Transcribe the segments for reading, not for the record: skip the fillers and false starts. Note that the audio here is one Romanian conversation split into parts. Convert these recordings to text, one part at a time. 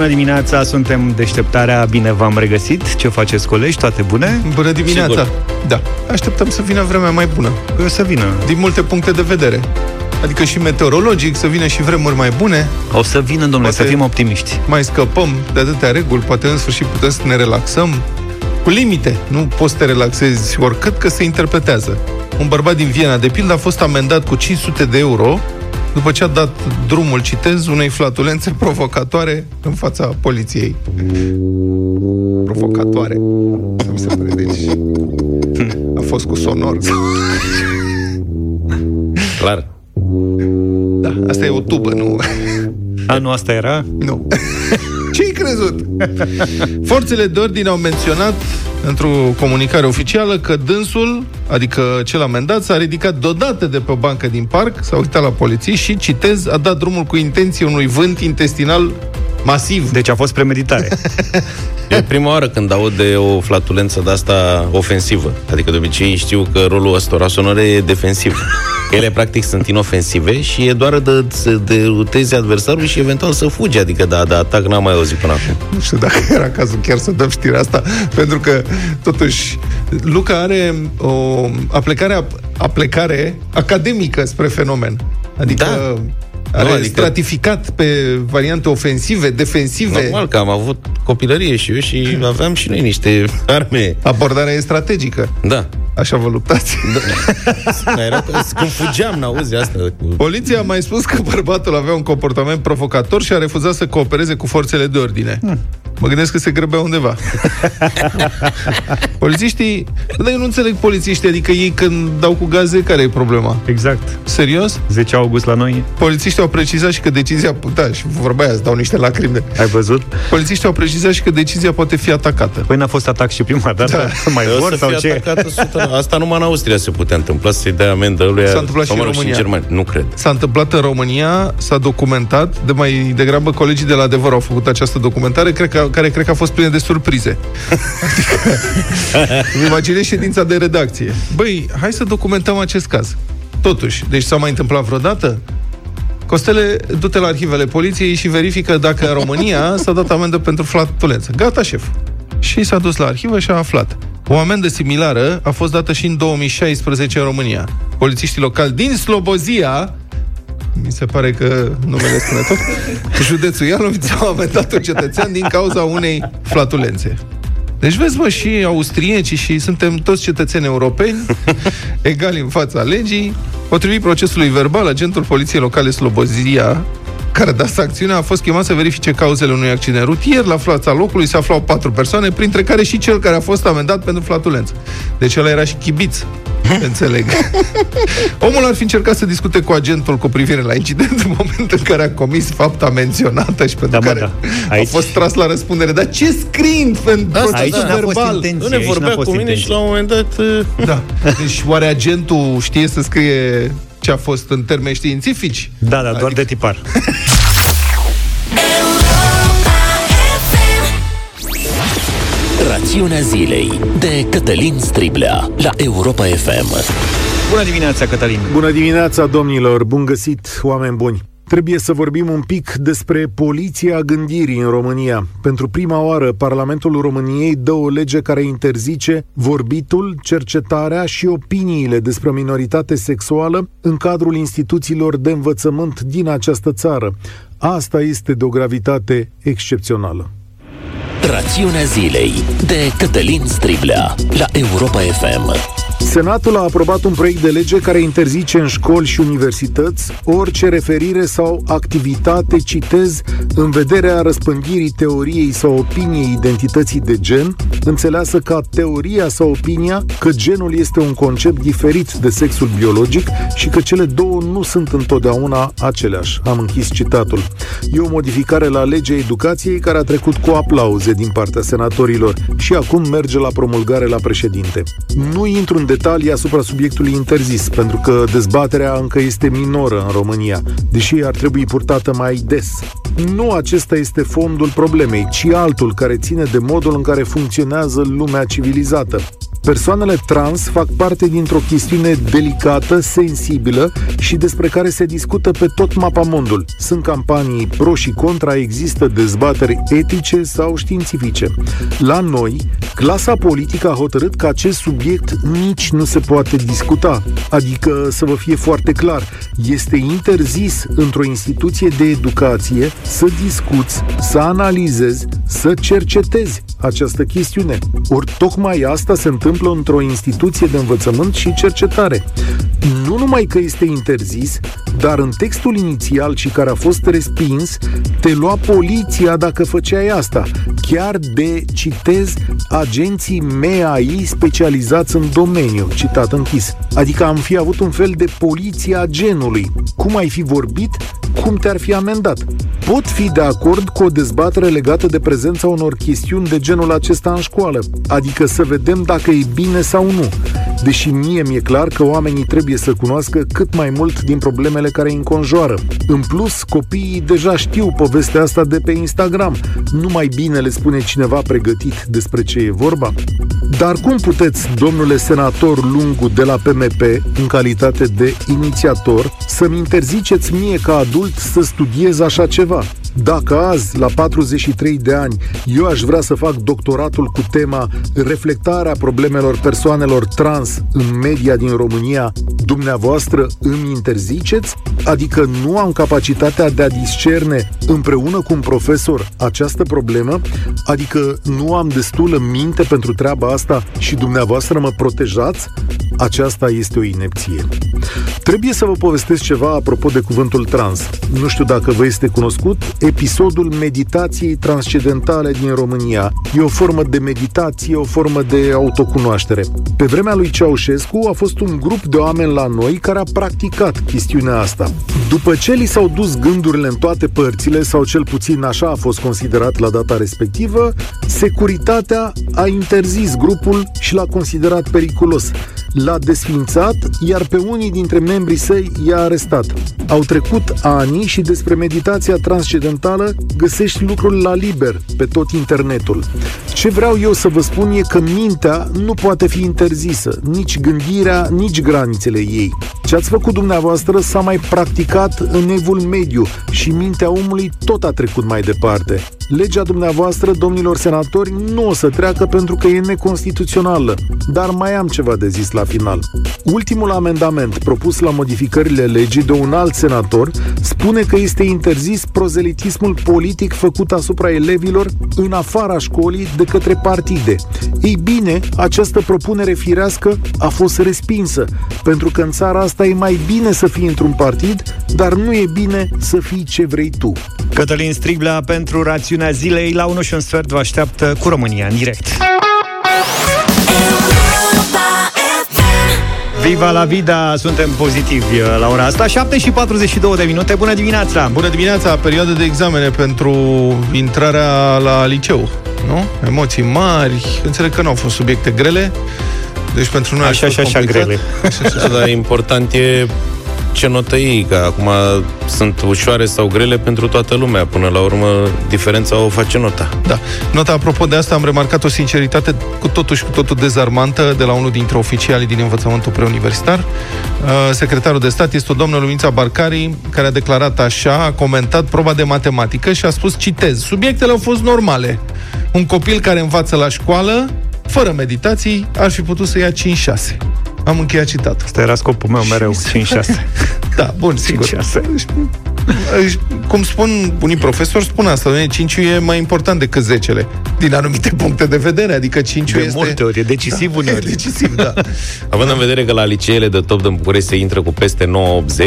bună dimineața, suntem Deșteptarea, bine v-am regăsit. Ce faceți, colegi? Toate bune? Bună dimineața. Sigur. Da, așteptăm să vină vremea mai bună. O să vină. Din multe puncte de vedere. Adică și meteorologic, să vină și vremuri mai bune. O să vină, domnule, să fim optimiști. Mai scăpăm de atâtea reguli, poate în sfârșit putem să ne relaxăm. Cu limite, nu poți să te relaxezi oricât, că se interpretează. Un bărbat din Viena, de pildă, a fost amendat cu 500 de euro după ce a dat drumul, citez, unei flatulențe provocatoare în fața poliției. Provocatoare. Să mi se predeși. A fost cu sonor. Clar. Da, asta e o tubă, nu? A, nu, asta era? Nu. Ce-ai crezut? Forțele de ordine au menționat într-o comunicare oficială că dânsul, adică cel amendat, s-a ridicat deodată de pe o bancă din parc, s-a uitat la poliție și, citez, a dat drumul cu intenție unui vânt intestinal masiv. Deci a fost premeditare. E prima oară când aud de o flatulență de asta ofensivă. Adică de obicei știu că rolul ăstora sonore e defensiv. Ele practic sunt inofensive și e doar de utezi adversarul și eventual să fuge. Adică de atac n-am mai auzit până acum. Nu știu dacă era cazul chiar să dăm știrea asta, pentru că totuși Luca are o aplecare academică spre fenomen. Adică da. Adică stratificat pe variante ofensive, defensive. Normal că am avut copilărie și eu și aveam și noi niște arme. Abordarea e strategică. Da. Așa vă luptați. Da. Era când fugeam, n-auzi asta. Poliția a mai spus că bărbatul avea un comportament provocator și a refuzat să coopereze cu forțele de ordine. Mă gândesc că se grăbea undeva. Polițiștii... Dar eu nu înțeleg polițiștii, adică ei când dau cu gaze, care e problema? Exact. Serios? 10 august la noi. Polițiștii au precizat și că decizia... Da, și vorba aia, îți dau niște lacrimi de... Ai văzut? Polițiștii au precizat și că decizia poate fi atacată. Păi n-a fost atac și prima dată? Da. Mai vor sau ce? Asta numai în Austria se putea întâmpla, să-i dea amendă lui. S-a întâmplat și în România. Și în nu cred. S-a întâmplat în România, s-a documentat, de mai degrabă colegii de la Adevăr au făcut această documentare, care cred că a fost plină de surprize. Îmi imaginez ședința de redacție. Băi, hai să documentăm acest caz. Totuși, deci s-a mai întâmplat vreodată? Costele, du-te la arhivele poliției și verifică dacă în România s-a dat amendă pentru flatulență. Gata, șef. Și s-a dus la arhivă și a aflat. O amendă similară a fost dată și în 2016 în România. Polițiștii locali din Slobozia, mi se pare că numele spune tot, județul Ialuviț, au amendat un cetățean din cauza unei flatulențe. Deci vezi, mă, și austrieci și suntem toți cetățeni europeni, egali în fața legii. Potrivit procesului verbal, agentul poliției locale Slobozia, care a dat sancțiunea, a fost chemat să verifice cauzele unui accident rutier. La fața locului se aflau 4 persoane, printre care și cel care a fost amendat pentru flatulență. Deci ăla era și chibiț, înțeleg. Omul ar fi încercat să discute cu agentul cu privire la incident în momentul în care a comis fapta menționată și pentru care a fost tras la răspundere. Dar ce scrii în procesul verbal? Nu ne vorbea cu mine și la un moment dat... Da. Deci oare agentul știe să scrie... ce a fost în termeni științifici. Da, adică... doar de tipar. Rațiunea zilei de Cătălin Striblea la Europa FM. Bună dimineața, Cătălin! Bună dimineața, domnilor! Bun găsit, oameni buni! Trebuie să vorbim un pic despre poliția gândirii în România. Pentru prima oară, Parlamentul României dă o lege care interzice vorbitul, cercetarea și opiniile despre minoritate sexuală în cadrul instituțiilor de învățământ din această țară. Asta este de o gravitate excepțională. Rațiunea zilei de Cătălin Striblea la Europa FM. Senatul a aprobat un proiect de lege care interzice în școli și universități orice referire sau activitate, citez, în vederea răspândirii teoriei sau opiniei identității de gen, înțeleasă ca teoria sau opinia că genul este un concept diferit de sexul biologic și că cele două nu sunt întotdeauna aceleași. Am închis citatul. E o modificare la legea educației care a trecut cu aplauze din partea senatorilor și acum merge la promulgare la președinte. Nu intru în detalii asupra subiectului interzis, pentru că dezbaterea încă este minoră în România, deși ar trebui purtată mai des. Nu acesta este fondul problemei, ci altul care ține de modul în care funcționează lumea civilizată. Persoanele trans fac parte dintr-o chestiune delicată, sensibilă și despre care se discută pe tot mapamondul. Sunt campanii pro și contra, există dezbateri etice sau științifice. La noi, clasa politică a hotărât că acest subiect nici nu se poate discuta. Adică, să vă fie foarte clar, este interzis într-o instituție de educație să discuți, să analizezi, să cercetezi această chestiune. Ori tocmai asta se întâmplă într-o instituție de învățământ și cercetare. Nu numai că este interzis, dar în textul inițial și care a fost respins, te lua poliția dacă făceai asta, chiar de, citez, agenții MAI specializați în domeniu, citat închis. Adică am fi avut un fel de poliție a genului. Cum ai fi vorbit, cum te-ar fi amendat. Pot fi de acord cu o dezbatere legată de prezența unor chestiuni de genul acesta în școală, adică să vedem dacă e bine sau nu. Deși mie mi-e clar că oamenii trebuie să cunoască cât mai mult din problemele care îi înconjoară. În plus, copiii deja știu povestea asta de pe Instagram. Numai bine le spune cineva pregătit despre ce e vorba. Dar cum puteți, domnule senator Lungu de la PMP, în calitate de inițiator, să-mi interziceți mie ca adult să studiez așa ceva? Dacă azi, la 43 de ani, eu aș vrea să fac doctoratul cu tema reflectarea problemelor persoanelor trans în media din România, dumneavoastră îmi interziceți? Adică nu am capacitatea de a discerne împreună cu un profesor această problemă? Adică nu am destulă minte pentru treaba asta și dumneavoastră mă protejați? Aceasta este o inepție. Trebuie să vă povestesc ceva apropo de cuvântul trans. Nu știu dacă vă este cunoscut episodul meditației transcendentale din România. E o formă de meditație, o formă de autocunoaștere. Pe vremea lui Ceaușescu a fost un grup de oameni la noi care a practicat chestiunea asta. După ce li s-au dus gândurile în toate părțile, sau cel puțin așa a fost considerat la data respectivă, securitatea a interzis grupul și l-a considerat periculos. L-a desființat, iar pe unii dintre membrii săi i-a arestat. Au trecut ani și despre meditația transcendentală găsești lucruri la liber pe tot internetul. Ce vreau eu să vă spun e că mintea nu poate fi interzisă, nici gândirea, nici granițele ei. Ce ați făcut dumneavoastră s-a mai practicat în evul mediu și mintea omului tot a trecut mai departe. Legea dumneavoastră, domnilor senatori, nu o să treacă pentru că e neconstituțională, dar mai am ceva de zis la final. Ultimul amendament propus la modificările legii de un alt senator spune că este interzis prozelitismul politic făcut asupra elevilor în afara școlii de către partide. Ei bine, această propunere firească a fost respinsă, pentru că în țara asta e mai bine să fii într-un partid, dar nu e bine să fii ce vrei tu. Cătălin Striblea pentru rațiunea zilei. La 1:15 vă așteaptă cu România în direct. Viva la vida, suntem pozitivi la ora asta. 7:42 de minute. Bună dimineața! Bună dimineața! Perioadă de examene pentru intrarea la liceu, nu? Emoții mari. Înțeleg că nu au fost subiecte grele. Deci pentru noi așa grele. Dar important e ce notă iei, că acum sunt ușoare sau grele pentru toată lumea. Până la urmă, diferența o face nota. Da. Nota, apropo de asta, am remarcat o sinceritate cu totul dezarmantă de la unul dintre oficialii din învățământul preuniversitar. Secretarul de stat este o doamnă, Lumința Barcari, care a declarat așa, a comentat proba de matematică și a spus, citez, subiectele au fost normale. Un copil care învață la școală, fără meditații, ar fi putut să ia 5-6. Am încheiat citatul. Asta era scopul meu mereu, 5-6. Da, bun, sigur. 5-6. Cum spun unii profesori, spun asta, 5-ul e mai important decât 10-le, din anumite puncte de vedere, adică 5-ul este... De multe ori, e decisiv, da, uneori. E decisiv, da. Având în vedere că la liceele de top din București se intră cu peste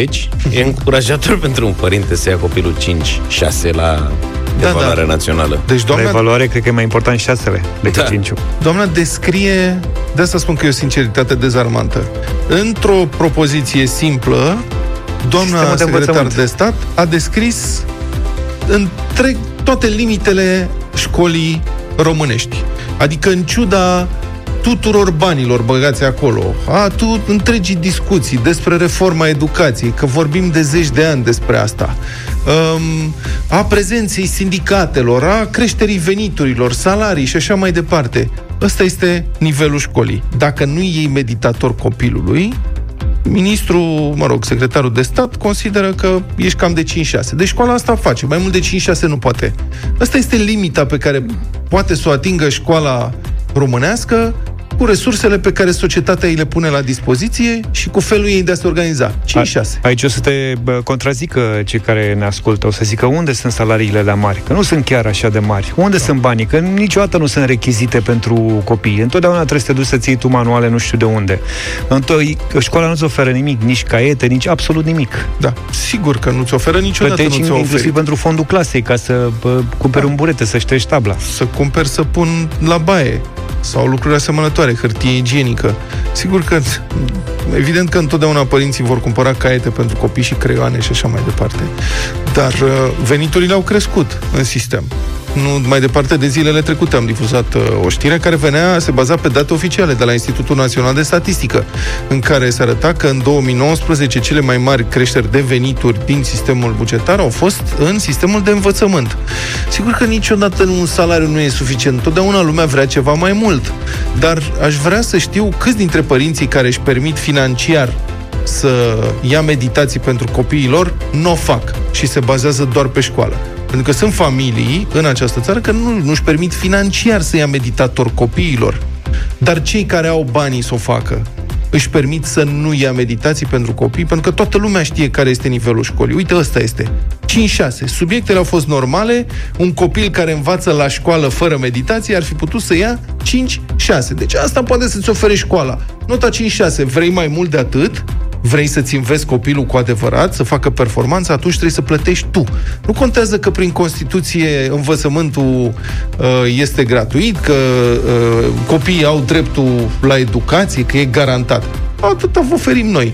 9,80, e încurajator pentru un părinte să ia copilul 5-6 la... evaluare națională. Deci, doamna... La evaluare, cred că e mai important 6-le decât 5-ul. Doamna descrie, de asta spun că e o sinceritate dezarmantă. Într-o propoziție simplă, doamna secretar de stat a descris întreg toate limitele școlii românești. Adică, în ciuda tuturor banilor băgați acolo, a întregii discuții despre reforma educației, că vorbim de zeci de ani despre asta, a prezenței sindicatelor, a creșterii veniturilor, salarii și așa mai departe. Ăsta este nivelul școlii. Dacă nu iei meditator copilului, ministrul, secretarul de stat consideră că ești cam de 5-6. Deci școala asta face, mai mult de 5-6 nu poate. Asta este limita pe care poate să o atingă școala românească cu resursele pe care societatea îi le pune la dispoziție și cu felul ei de a se organiza. 5-6. Aici o să te contrazică cei care ne ascultă. O să zică unde sunt salariile la mari? Că nu sunt chiar așa de mari. Unde sunt banii? Că niciodată nu sunt rechizite pentru copii. Întotdeauna trebuie să te duci să ții tu manuale nu știu de unde. Școala nu-ți oferă nimic, nici caiete, nici absolut nimic. Da, sigur că nu-ți oferă niciodată. Plătești nu ți-o oferi. Inclusiv pentru fondul clasei, ca să cumperi un burete, să ștergi tabla. Să cumperi săpun la baie sau lucruri asemănătoare, hârtie igienică. Sigur că, evident că întotdeauna părinții vor cumpăra caiete pentru copii și creioane și așa mai departe. Dar veniturile au crescut în sistem. Nu mai departe de zilele trecute am difuzat o știre care se baza pe date oficiale de la Institutul Național de Statistică, în care se arăta că în 2019 cele mai mari creșteri de venituri din sistemul bugetar au fost în sistemul de învățământ. Sigur că niciodată un salariu nu e suficient, totdeauna lumea vrea ceva mai mult, dar aș vrea să știu câți dintre părinții care își permit financiar să ia meditații pentru copiii lor, nu o fac și se bazează doar pe școală. Pentru că sunt familii în această țară care nu-și permit financiar să ia meditator copiilor, dar cei care au banii să o facă își permit să nu ia meditații pentru copii, pentru că toată lumea știe care este nivelul școlii. Uite, ăsta este. 5-6. Subiectele au fost normale. Un copil care învață la școală fără meditații ar fi putut să ia 5-6. Deci asta poate să-ți ofere școala. Nota 5-6. Vrei mai mult de atât? Vrei să-ți înveți copilul cu adevărat, să facă performanță, atunci trebuie să plătești tu. Nu contează că prin Constituție învățământul este gratuit, că copiii au dreptul la educație, că e garantat. Atât vă oferim noi.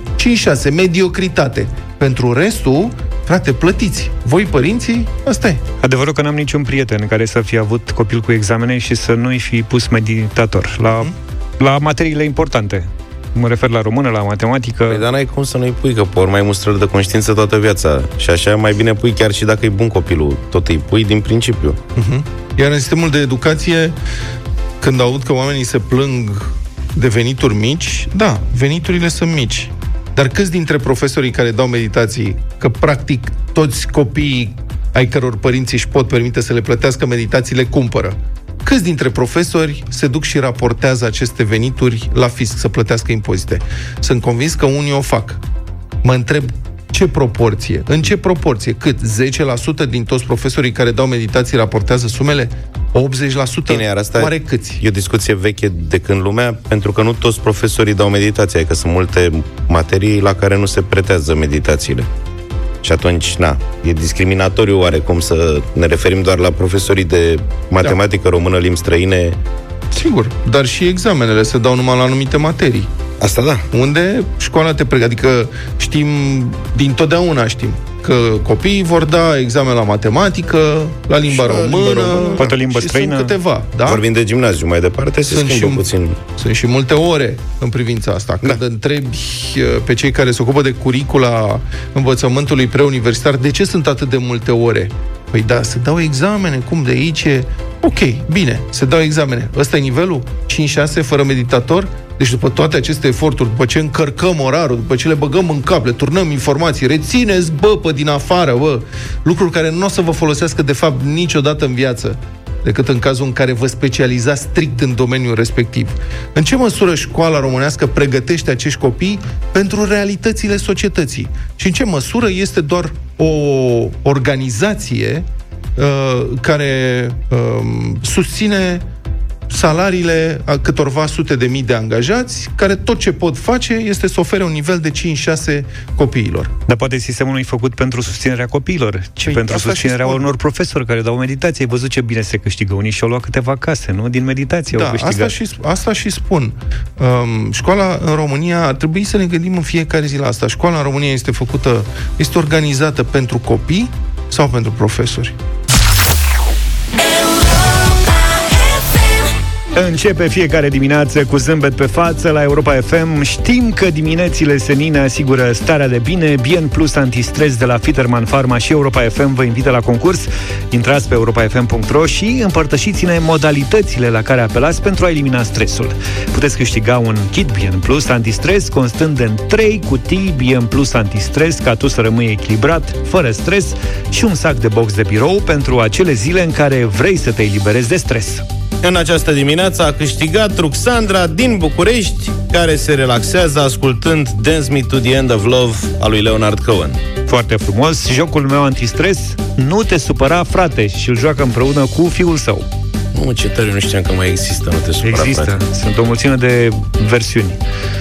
5-6, mediocritate. Pentru restul, frate, plătiți. Voi, părinții, asta e. Adevărul că n-am niciun prieten care să fi avut copil cu examene și să nu-i fi pus meditator la materiile importante. Mă refer la română, la matematică. Păi, dar n-ai cum să nu-i pui, că pe urmă ai mustrări de conștiință toată viața. Și așa mai bine pui, chiar și dacă e bun copilul, tot îi pui din principiu. Iar în sistemul de educație, când aud că oamenii se plâng de venituri mici, da, veniturile sunt mici. Dar câți dintre profesorii care dau meditații, că practic toți copiii ai căror părinții își pot permite să le plătească meditațiile, cumpără? Câți dintre profesori se duc și raportează aceste venituri la fisc să plătească impozite? Sunt convins că unii o fac. Mă întreb ce proporție, în ce proporție, cât? 10% din toți profesorii care dau meditații raportează sumele? 80%? Bine, asta oare câți? E o discuție veche de când lumea, pentru că nu toți profesorii dau meditații, că sunt multe materii la care nu se pretează meditațiile. Și atunci, e discriminatoriu oarecum să ne referim doar la profesorii de matematică, română, limbi străine. Sigur, dar și examenele se dau numai la anumite materii. Asta da. Unde școala te pregătește. Adică știm dintotdeauna că copiii vor da examen la matematică, la limba română, poate limba străină. Sunt câteva, da? Vorbim de gimnaziu, mai departe se schimbă puțin. Sunt și multe ore în privința asta. Când întrebi pe cei care se ocupă de curricula învățământului preuniversitar, de ce sunt atât de multe ore? Păi da, se dau examene, cum de aici e... Ok, bine, se dau examene. Ăsta e nivelul? 5-6 fără meditator? Deci după toate aceste eforturi, după ce încărcăm orarul, după ce le băgăm în cap, le turnăm informații, rețineți, pe din afară, lucruri care nu o să vă folosească, de fapt, niciodată în viață, decât în cazul în care vă specializați strict în domeniul respectiv. În ce măsură școala românească pregătește acești copii pentru realitățile societății? Și în ce măsură este doar o organizație care susține salariile a câtorva sute de mii de angajați, care tot ce pot face este să ofere un nivel de 5-6 copiilor. Dar poate sistemul nu-i făcut pentru susținerea copiilor, ci pentru susținerea unor profesori care dau meditație. Ai văzut ce bine se câștigă. Unii și-au luat câteva case, nu? Din meditație au câștigat. Asta și spun. Școala în România, ar trebui să ne gândim în fiecare zi la asta. Școala în România este făcută, este organizată pentru copii sau pentru profesori? Începe fiecare dimineață cu zâmbet pe față la Europa FM. Știm că diminețile senine asigură starea de bine. Bien Plus antistres de la Fitterman Pharma și Europa FM vă invită la concurs. Intrați pe europafm.ro și împărtășiți-ne modalitățile la care apelați pentru a elimina stresul. Puteți câștiga un kit Bien Plus antistres constând în 3 cutii Bien Plus antistres ca tu să rămâi echilibrat, fără stres, și un sac de box de birou pentru acele zile în care vrei să te eliberezi de stres. În această dimineață a câștigat Ruxandra din București, care se relaxează ascultând Dance Me to the End of Love a lui Leonard Cohen. Foarte frumos, jocul meu antistres, nu te supăra frate, și îl joacă împreună cu fiul său. Nu, ce tare, nu știam că mai există, nu te supăra există, frate. Sunt o mulțime de versiuni.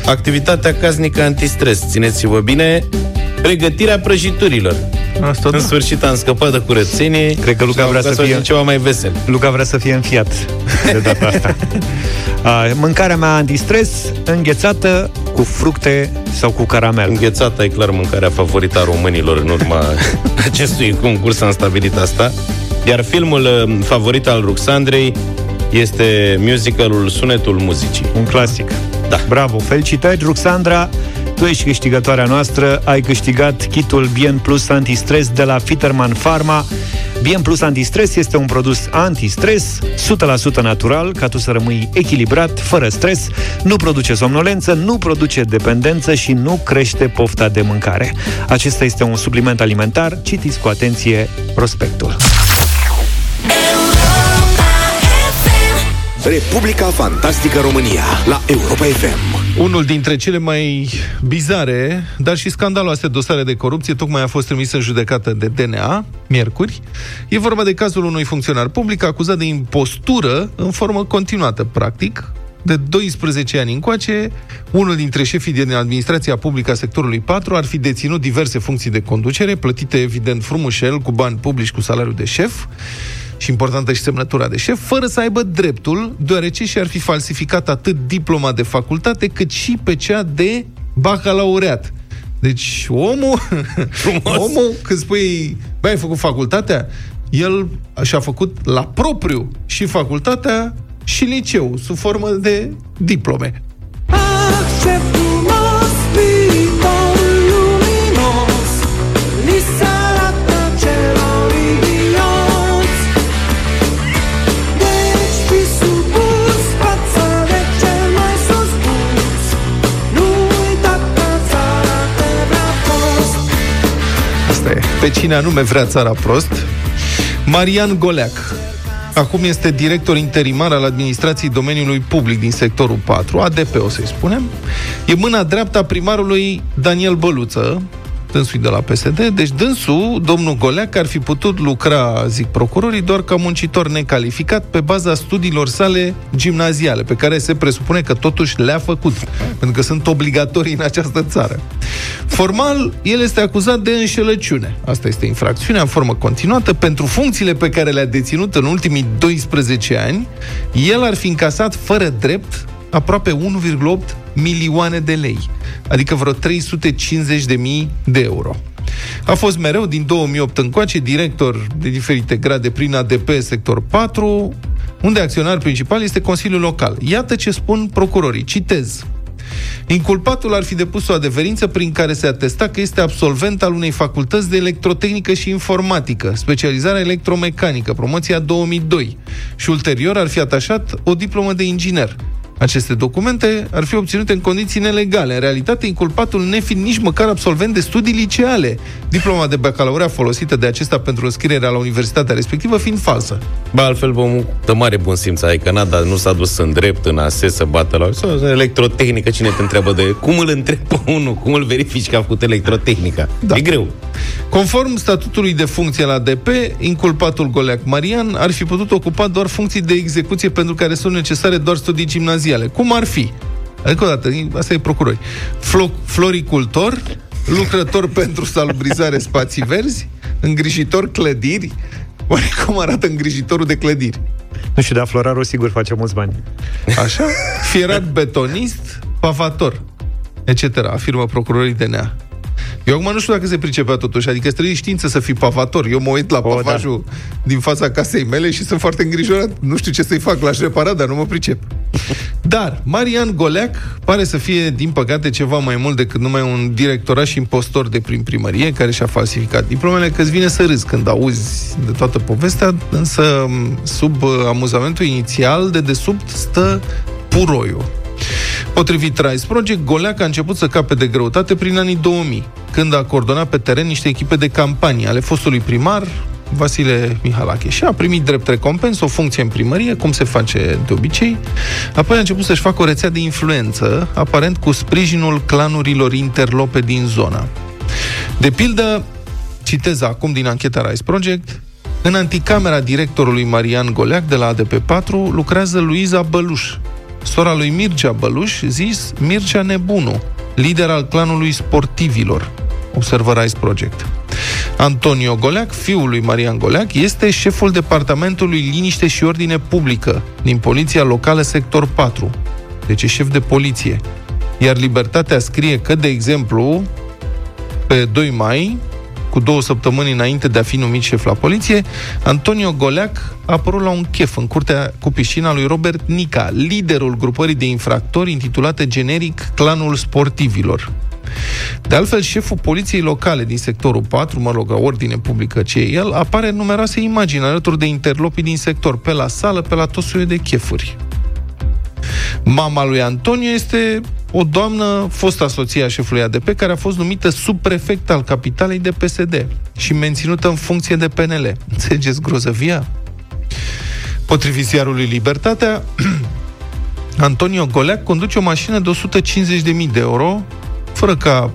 Activitatea casnică antistres, țineți-vă bine, pregătirea prăjiturilor. Asta, da. În sfârșit am scăpat de curățenie. Cred că Luca vrea să fie ceva mai vesel. Luca vrea să fie înfiat de data asta. Mâncarea mea antistres, înghețată cu fructe sau cu caramel. Înghețată e clar mâncarea favorită a românilor. În urma acestui concurs am stabilit asta. Iar filmul favorit al Ruxandrei este musicalul Sunetul muzicii. Un clasic. Da. Bravo, felicitări Ruxandra. Tu ești câștigătoarea noastră, ai câștigat kitul Bien Plus Antistres de la Fitterman Pharma. Bien Plus Antistres este un produs antistres, 100% natural, ca tu să rămâi echilibrat, fără stres, nu produce somnolență, nu produce dependență și nu crește pofta de mâncare. Acesta este un supliment alimentar, citiți cu atenție prospectul. Republica Fantastică România la Europa FM. Unul dintre cele mai bizare, dar și scandaloase dosare de corupție tocmai a fost trimis în judecată de DNA, miercuri. E vorba de cazul unui funcționar public acuzat de impostură în formă continuată, practic. De 12 ani încoace, unul dintre șefii din administrația publică a sectorului 4 ar fi deținut diverse funcții de conducere, plătite evident frumușel, cu bani publici, cu salariul de șef, și importantă și semnătura de șef, fără să aibă dreptul, deoarece și-ar fi falsificat atât diploma de facultate, cât și pe cea de bacalaureat. Deci omul când spui, băi, ai făcut facultatea, el și-a făcut la propriu și facultatea și liceu, sub formă de diplome. Pe cine anume vrea țara prost? Marian Goleac. Acum este director interimar al administrației domeniului public din sectorul 4, ADP o să-i spunem. E mâna dreapta primarului Daniel Băluță, dânsul de la PSD. Deci dânsul, domnul Goleac, ar fi putut lucra, zic procurorii, doar ca muncitor necalificat pe baza studiilor sale gimnaziale, pe care se presupune că totuși le-a făcut, pentru că sunt obligatorii în această țară. Formal, el este acuzat de înșelăciune. Asta este infracțiunea în formă continuată. Pentru funcțiile pe care le-a deținut în ultimii 12 ani, el ar fi încasat fără drept aproape 1,8 milioane de lei, adică vreo 350.000 de euro. A fost mereu, din 2008 încoace, director de diferite grade prin ADP sector 4, unde acționar principal este Consiliul Local. Iată ce spun procurorii, citez. Inculpatul ar fi depus o adeverință prin care se atesta că este absolvent al unei facultăți de electrotehnică și informatică, specializarea electromecanică, promoția 2002, și ulterior ar fi atașat o diplomă de inginer. Aceste documente ar fi obținute în condiții nelegale. În realitate, inculpatul nefiind nici măcar absolvent de studii liceale, diploma de bacalaureat folosită de acesta pentru înscrierea la universitatea respectivă fiind falsă. Ba, altfel, omul de mare bun simț, adică dar nu s-a dus în drept, în AS, să bată la sau electrotehnică, cine te întreabă de... Cum îl întreabă unul? Cum îl verifici că a făcut electrotehnica? Da. E greu. Conform statutului de funcție la ADP, inculpatul Goleac Marian ar fi putut ocupa doar funcții de execuție pentru care sunt necesare doar studii gimnaziale. Cum ar fi? Adică o dată, asta e procurori. Floricultor, lucrător pentru salubrizare spații verzi, îngrijitor clădiri. Oare cum arată îngrijitorul de clădiri? Nu știu, dar florarul sigur face mulți bani. Așa? Fierat betonist, pavator, etc., afirmă procurorii DNA. Eu acum nu știu dacă se pricepea totuși, adică trebuie știință să fii pavator. Eu mă uit la pavajul din fața casei mele și sunt foarte îngrijorat. Nu știu ce să-i fac, l-aș repara, dar nu mă pricep. Dar Marian Goleac pare să fie, din păcate, ceva mai mult decât numai un directoraș impostor de prin primărie care și-a falsificat diplomele, că-ți vine să râzi când auzi de toată povestea, însă sub amuzamentul inițial de desubt stă puroiul. Potrivit RISE Project, Goleac a început să capete greutate prin anii 2000, când a coordonat pe teren niște echipe de campanie ale fostului primar Vasile Mihalache și a primit drept recompensă o funcție în primărie, cum se face de obicei. Apoi a început să-și facă o rețea de influență, aparent cu sprijinul clanurilor interlope din zona. De pildă, citez acum din ancheta RISE Project, în anticamera directorului Marian Goleac de la ADP4 lucrează Luiza Băluș, sora lui Mircea Băluș, zis Mircea Nebunu, lider al clanului sportivilor, observă RISE Project. Antonio Goleac, fiul lui Marian Goleac, este șeful departamentului Liniște și Ordine Publică din Poliția Locală Sector 4, deci e șef de poliție. Iar Libertatea scrie că, de exemplu, pe 2 mai, cu 2 săptămâni înainte de a fi numit șef la poliție, Antonio Goleac a apărut la un chef în curtea cu piscina lui Robert Nica, liderul grupării de infractori intitulate generic Clanul Sportivilor. De altfel, șeful poliției locale din sectorul 4, mă rog, ordine publică ce e el, apare în numeroase imagini alături de interlopii din sector, pe la sală, pe la tot soiul de chefuri. Mama lui Antonio este o doamnă, fosta soție a șefului ADP, care a fost numită subprefect al capitalei de PSD și menținută în funcție de PNL. Înțelegeți grozăvia? Potrivit ziarului Libertatea, Antonio Goleac conduce o mașină de 150.000 de euro, fără ca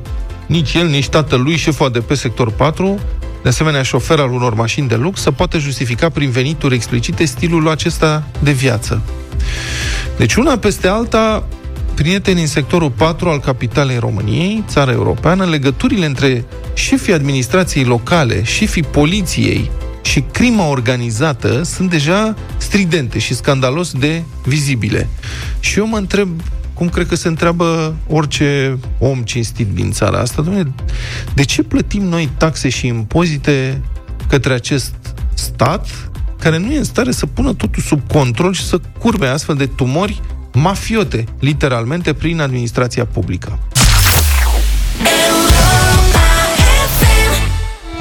nici el, nici tatălui, șeful ADP sector 4, de asemenea șofer al unor mașini de lux, să poată justifica prin venituri explicite stilul acesta de viață. Deci una peste alta, prieteni în sectorul 4 al capitalei României, țara europeană, legăturile între șefii administrației locale, șefii poliției și crima organizată sunt deja stridente și scandalos de vizibile. Și eu mă întreb, cum cred că se întreabă orice om cinstit din țara asta, dom'le, de ce plătim noi taxe și impozite către acest stat care nu e în stare să pună totul sub control și să curbe astfel de tumori mafiote, literalmente, prin administrația publică?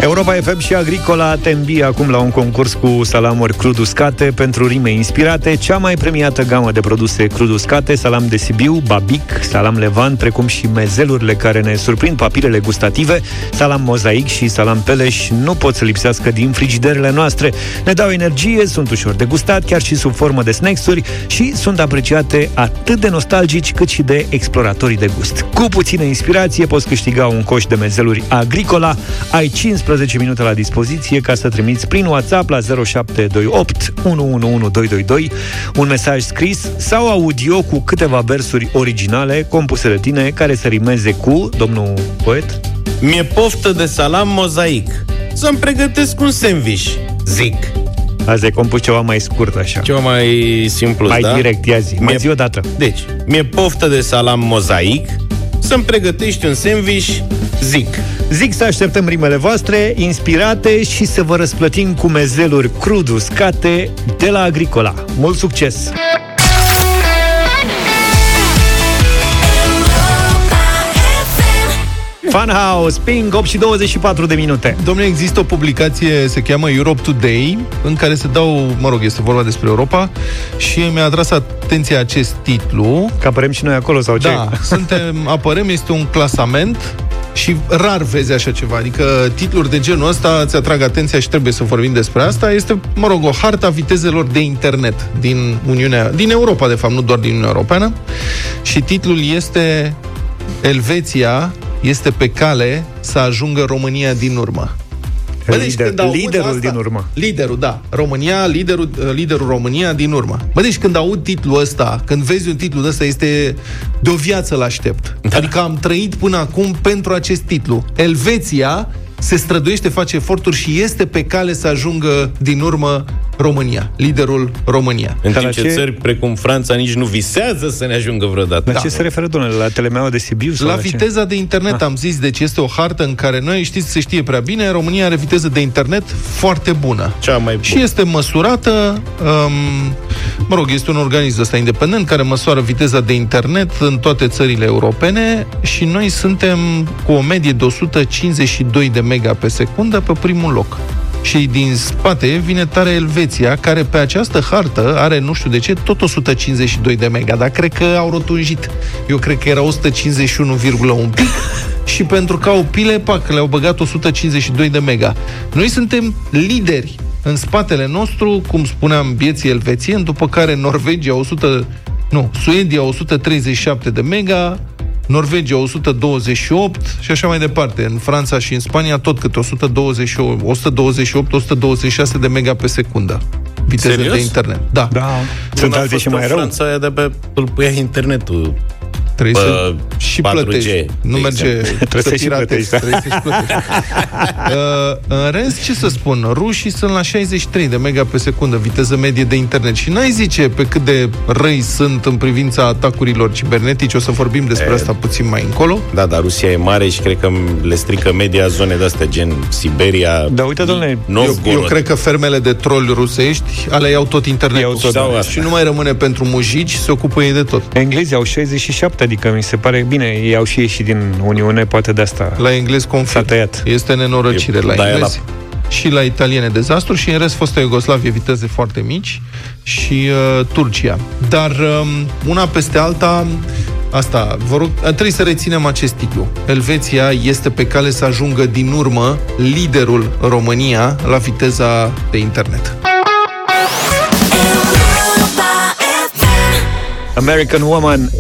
Europa FM și Agricola te îmbie acum la un concurs cu salamuri crud-uscate pentru rime inspirate, cea mai premiată gamă de produse crud-uscate, salam de Sibiu, Babic, salam Levant, precum și mezelurile care ne surprind papilele gustative, salam Mozaic și salam Peleș nu pot să lipsească din frigiderele noastre. Ne dau energie, sunt ușor de gustat, chiar și sub formă de snacks-uri și sunt apreciate atât de nostalgici cât și de exploratorii de gust. Cu puțină inspirație poți câștiga un coș de mezeluri Agricola, ai 15 minute la dispoziție ca să trimiți prin WhatsApp la 0728 111222 un mesaj scris sau audio cu câteva versuri originale compuse de tine care să rimeze cu, domnul poet, mi-e poftă de salam Mozaic, să-mi pregătesc un sandwich, zic. Azi ai compus ceva mai scurt așa. Ceva mai simplu, mai da? Direct, ia zi. Mai zi o dată. Deci, mi-e poftă de salam Mozaic, să-mi pregătești un sandwich, zic. Zic să așteptăm rimele voastre inspirate și să vă răsplătim cu mezeluri crud-uscate de la Agricola. Mult succes! Funhouse, ping, 8:24. Dom'le, există o publicație, se cheamă Europe Today, în care se dau, mă rog, este vorba despre Europa și mi-a atras atenția acest titlu. Că apărăm și noi acolo sau ce? Da, apărăm, este un clasament și rar vezi așa ceva, adică titluri de genul ăsta îți atrag atenția și trebuie să vorbim despre asta. Este, mă rog, o hartă a vitezelor de internet din Uniunea, din Europa, de fapt, nu doar din Uniunea Europeană. Și titlul este Elveția este pe cale să ajungă România din urmă. Liderul din urmă. Liderul, da. România, liderul România din urmă. Bă, deci când aud titlul ăsta, când vezi un titlu de ăsta, este de o viață l-aștept. Da. Adică am trăit până acum pentru acest titlu. Elveția se străduiește, face eforturi și este pe cale să ajungă din urmă România, liderul România. În timp ce țări precum Franța nici nu visează să ne ajungă vreodată. La ce se referă, domnule? La telemeaua de Sibiu? La viteza de internet, am zis. Deci este o hartă în care noi, știți, se știe prea bine, România are viteză de internet foarte bună. Cea mai bună. Și este măsurată, mă rog, este un organism ăsta independent care măsoară viteza de internet în toate țările europene și noi suntem cu o medie de 152 de mega pe secundă pe primul loc. Și din spate vine tare Elveția, care pe această hartă are, nu știu de ce, tot 152 de mega, dar cred că au rotunjit. Eu cred că era 151,1 pic și pentru că au pile, pac, le-au băgat 152 de mega. Noi suntem lideri în spatele nostru, cum spuneam, bieții elvețieni, după care Norvegia Suedia 137 de mega, Norvegia 128 și așa mai departe. În Franța și în Spania tot câte 128-126 de mega pe secundă. Viteză de internet. Da. Sunt alte și mai rău. Franța aia de-abia îl puia internetul. Trebuie să și plătești. Nu merge să piratești. Trebuie să și plătești. În rest, ce să spun? Rușii sunt la 63 de mega pe secundă, viteză medie de internet. Și n-ai zice pe cât de răi sunt în privința atacurilor cibernetice. O să vorbim despre asta puțin mai încolo. Da, Rusia e mare și cred că le strică media zone de-astea, gen Siberia. Da, uite, domnule, eu cred că fermele de troli rusești ale iau tot internetul. Și nu mai rămâne pentru mujici, se ocupă ei de tot. Englezii au 67. Adică mi se pare bine, ei au și ieșit din Uniune, poate de asta. La englezi conflict. S-a tăiat. Este nenorocire la englezi. Și la italiene dezastru și în rest fosta Iugoslavie viteze foarte mici și Turcia. Dar una peste alta, asta, vă rog, trebuie să reținem acest titlu. Elveția este pe cale să ajungă din urmă liderul România la viteza de internet. American Woman,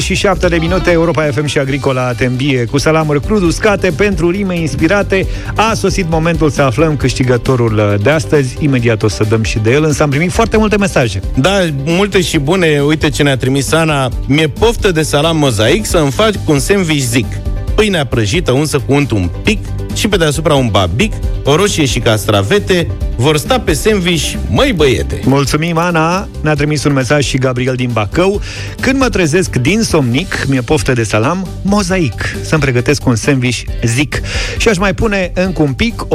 8:37 de minute. Europa FM și Agricola te îmbie cu salamuri crud uscate pentru rime inspirate. A sosit momentul să aflăm câștigătorul de astăzi. Imediat o să dăm și de el, însă am primit foarte multe mesaje. Da, multe și bune. Uite ce ne-a trimis Ana. Mi-e poftă de salam mozaic să-mi faci cu un sandwich zic. Pâinea prăjită unsă cu unt un pic și pe deasupra un babic, o roșie și castravete, vor sta pe sandwich, măi băiete! Mulțumim, Ana! Ne-a trimis un mesaj și Gabriel din Bacău. Când mă trezesc din somnic, mi-e poftă de salam mozaic, să-mi pregătesc un sandwich zic. Și aș mai pune încă un pic,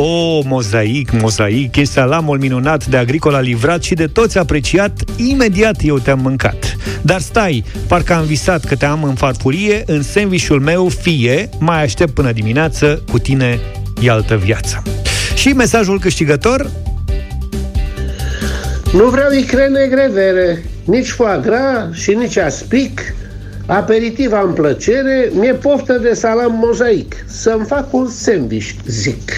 mozaic, e salamul minunat de Agricola livrat și de toți apreciat, imediat eu te-am mâncat. Dar stai, parcă am visat că te-am în farfurie, în sandwichul meu fie, mai aștept până dimineață, cu tine e altă viață. Și mesajul câștigător? Nu vreau icre negre, nici foie gras și nici aspic. Aperitiv am plăcere, mi-e poftă de salam mozaic. Să-mi fac un sandwich, zic.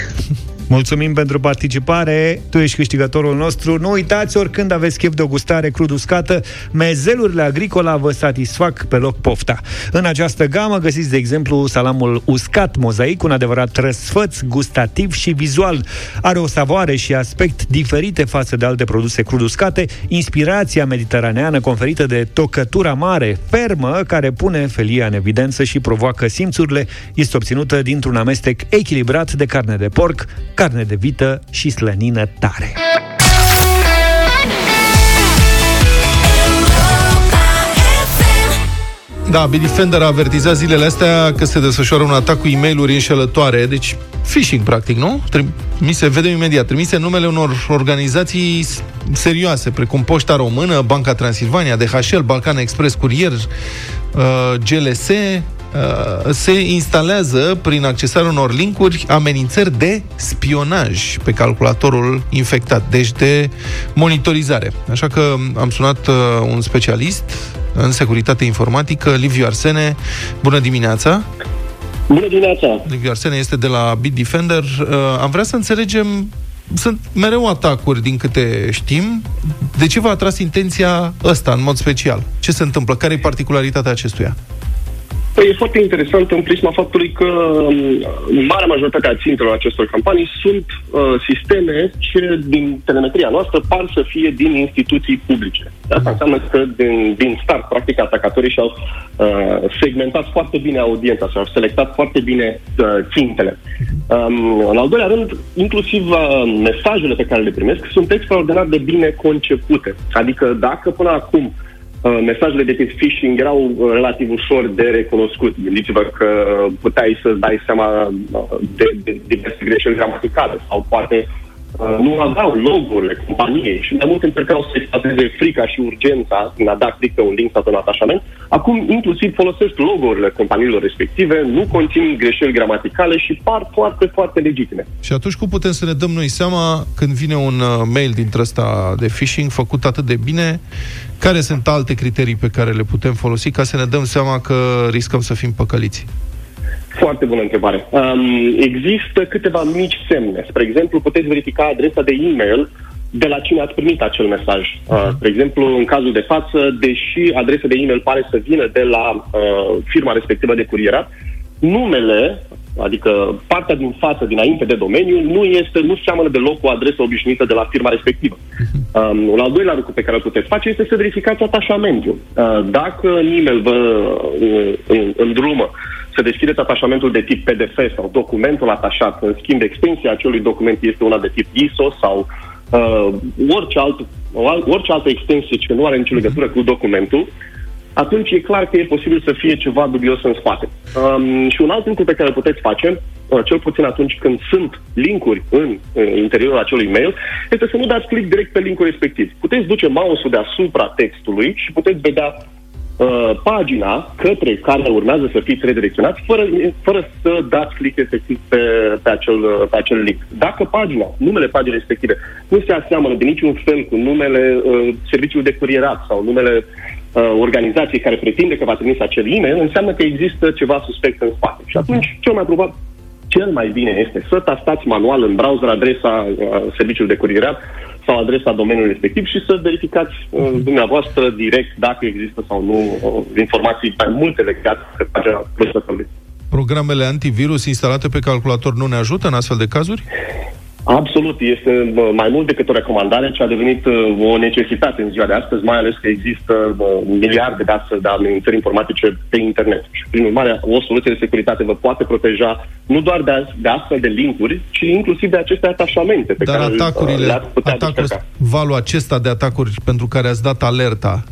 Mulțumim pentru participare, tu ești câștigătorul nostru. Nu uitați, oricând aveți chef de o gustare crud-uscată, mezelurile Agricola vă satisfac pe loc pofta. În această gamă găsiți, de exemplu, salamul uscat mozaic, un adevărat răsfăț gustativ și vizual. Are o savoare și aspect diferite față de alte produse crud-uscate, inspirația mediteraneană conferită de tocătura mare, fermă, care pune felia în evidență și provoacă simțurile, este obținută dintr-un amestec echilibrat de carne de porc, carne de vită și slănină tare. Bitdefender a avertizat zilele astea că se desfășoară un atac cu e-mail-uri înșelătoare, deci phishing, practic, nu? Trimise numele unor organizații serioase, precum Poșta Română, Banca Transilvania, DHL, Balkan Express, Curier, GLS. Se instalează prin accesarea unor linkuri amenințări de spionaj pe calculatorul infectat, deci de monitorizare. Așa că am sunat un specialist în securitate informatică, Liviu Arsene. Bună dimineața! Bună dimineața! Liviu Arsene este de la Bitdefender. Am vrea să înțelegem, sunt mereu atacuri din câte știm. De ce v-a atras intenția asta în mod special? Ce se întâmplă? Care e particularitatea acestuia? Păi e foarte interesant în prisma faptului că marea majoritate a țintelor acestor campanii sunt sisteme ce, din telemetria noastră, par să fie din instituții publice. Asta înseamnă că din start, practic, atacatorii și-au segmentat foarte bine audiența, și-au selectat foarte bine țintele. În al doilea rând, inclusiv mesajele pe care le primesc sunt extraordinar de bine concepute. Adică dacă până acum mesajele de tip phishing erau relativ ușor de recunoscut. Gândiți-vă că puteai să-ți dai seama de diverse greșeli gramaticale sau poate nu aveau logo-urile companiei și de mult încercau să exploateze frica și urgența în a da click pe un link sau pe un atașament. Acum inclusiv folosesc logo-urile companiilor respective, nu conțin greșeli gramaticale și par foarte, foarte legitime. Și atunci cum putem să ne dăm noi seama când vine un mail dintre ăsta de phishing făcut atât de bine? Care sunt alte criterii pe care le putem folosi ca să ne dăm seama că riscăm să fim păcăliți? Foarte bună întrebare. Există câteva mici semne. Spre exemplu, puteți verifica adresa de e-mail de la cine ați primit acel mesaj. Spre exemplu, în cazul de față, deși adresa de e-mail pare să vină de la firma respectivă de curierat, numele, adică partea din față, dinainte de domeniu, nu seamănă deloc cu adresa obișnuită de la firma respectivă. Un al doilea lucru pe care îl puteți face este să verificați atașamentul. Dacă în e-mail vă îndrumă să deschideți atașamentul de tip PDF sau documentul atașat, în schimb extensia acelui document este una de tip ISO sau orice altă extensie ce nu are nicio legătură cu documentul, atunci e clar că e posibil să fie ceva dubios în spate. Și un alt lucru pe care îl puteți face, cel puțin atunci când sunt linkuri în interiorul acelui mail, este să nu dați click direct pe linkul respectiv. Puteți duce mouse-ul deasupra textului și puteți vedea pagina către care urmează să fiți redirecționați fără să dați click efectiv pe acel link. Dacă numele paginii respective nu se aseamănă de niciun fel cu numele serviciului de curierat sau numele organizației care pretinde că v-a trimis acel e-mail, înseamnă că există ceva suspect în spate. Și atunci, cel mai bine este să tastați manual în browser adresa serviciului de curierat sau adresa domeniului respectiv și să verificați dumneavoastră direct dacă există sau nu informații mai multe legate de pagina respectivă. Programele antivirus instalate pe calculator nu ne ajută în astfel de cazuri? Absolut, este mai mult decât o recomandare, ce a devenit o necesitate în ziua de astăzi, mai ales că există miliarde de astfel de amenințări informatice pe internet. Și prin urmare, o soluție de securitate vă poate proteja nu doar de astfel de linkuri, ci inclusiv de aceste atașamente pe care le-ați putea descărca. Valul acesta de atacuri pentru care ați dat alerta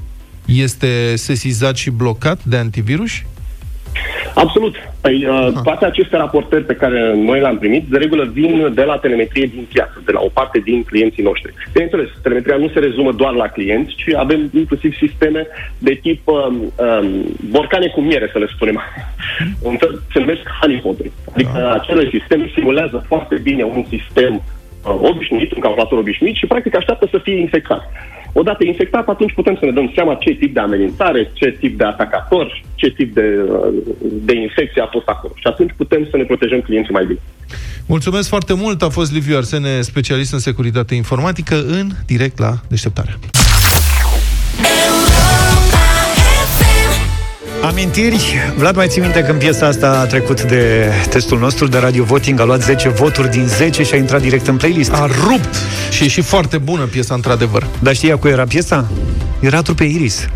este sesizat și blocat de antivirus? Absolut. Toate aceste raportări pe care noi le-am primit, de regulă, vin de la telemetrie din piață, de la o parte din clienții noștri. Bineînțeles, telemetria nu se rezumă doar la clienți, ci avem inclusiv sisteme de tip borcane cu miere, să le spunem. Se numesc honeypot-uri. Adică acele sisteme simulează foarte bine un sistem obișnuit, un calculator obișnuit și practic așteaptă să fie infectat. Odată infectat, atunci putem să ne dăm seama ce tip de amenințare, ce tip de atacator, ce tip de infecție a fost acolo. Și atunci putem să ne protejăm clienții mai bine. Mulțumesc foarte mult! A fost Liviu Arsene, specialist în securitate informatică, în direct la Deșteptarea. Amintiri? Vlad, mai ții minte când piesa asta a trecut de testul nostru de radio voting, a luat 10 voturi din 10 și a intrat direct în playlist? A rupt! Și e și foarte bună piesa, într-adevăr. Dar știa cu era piesa? Era trupe Iris.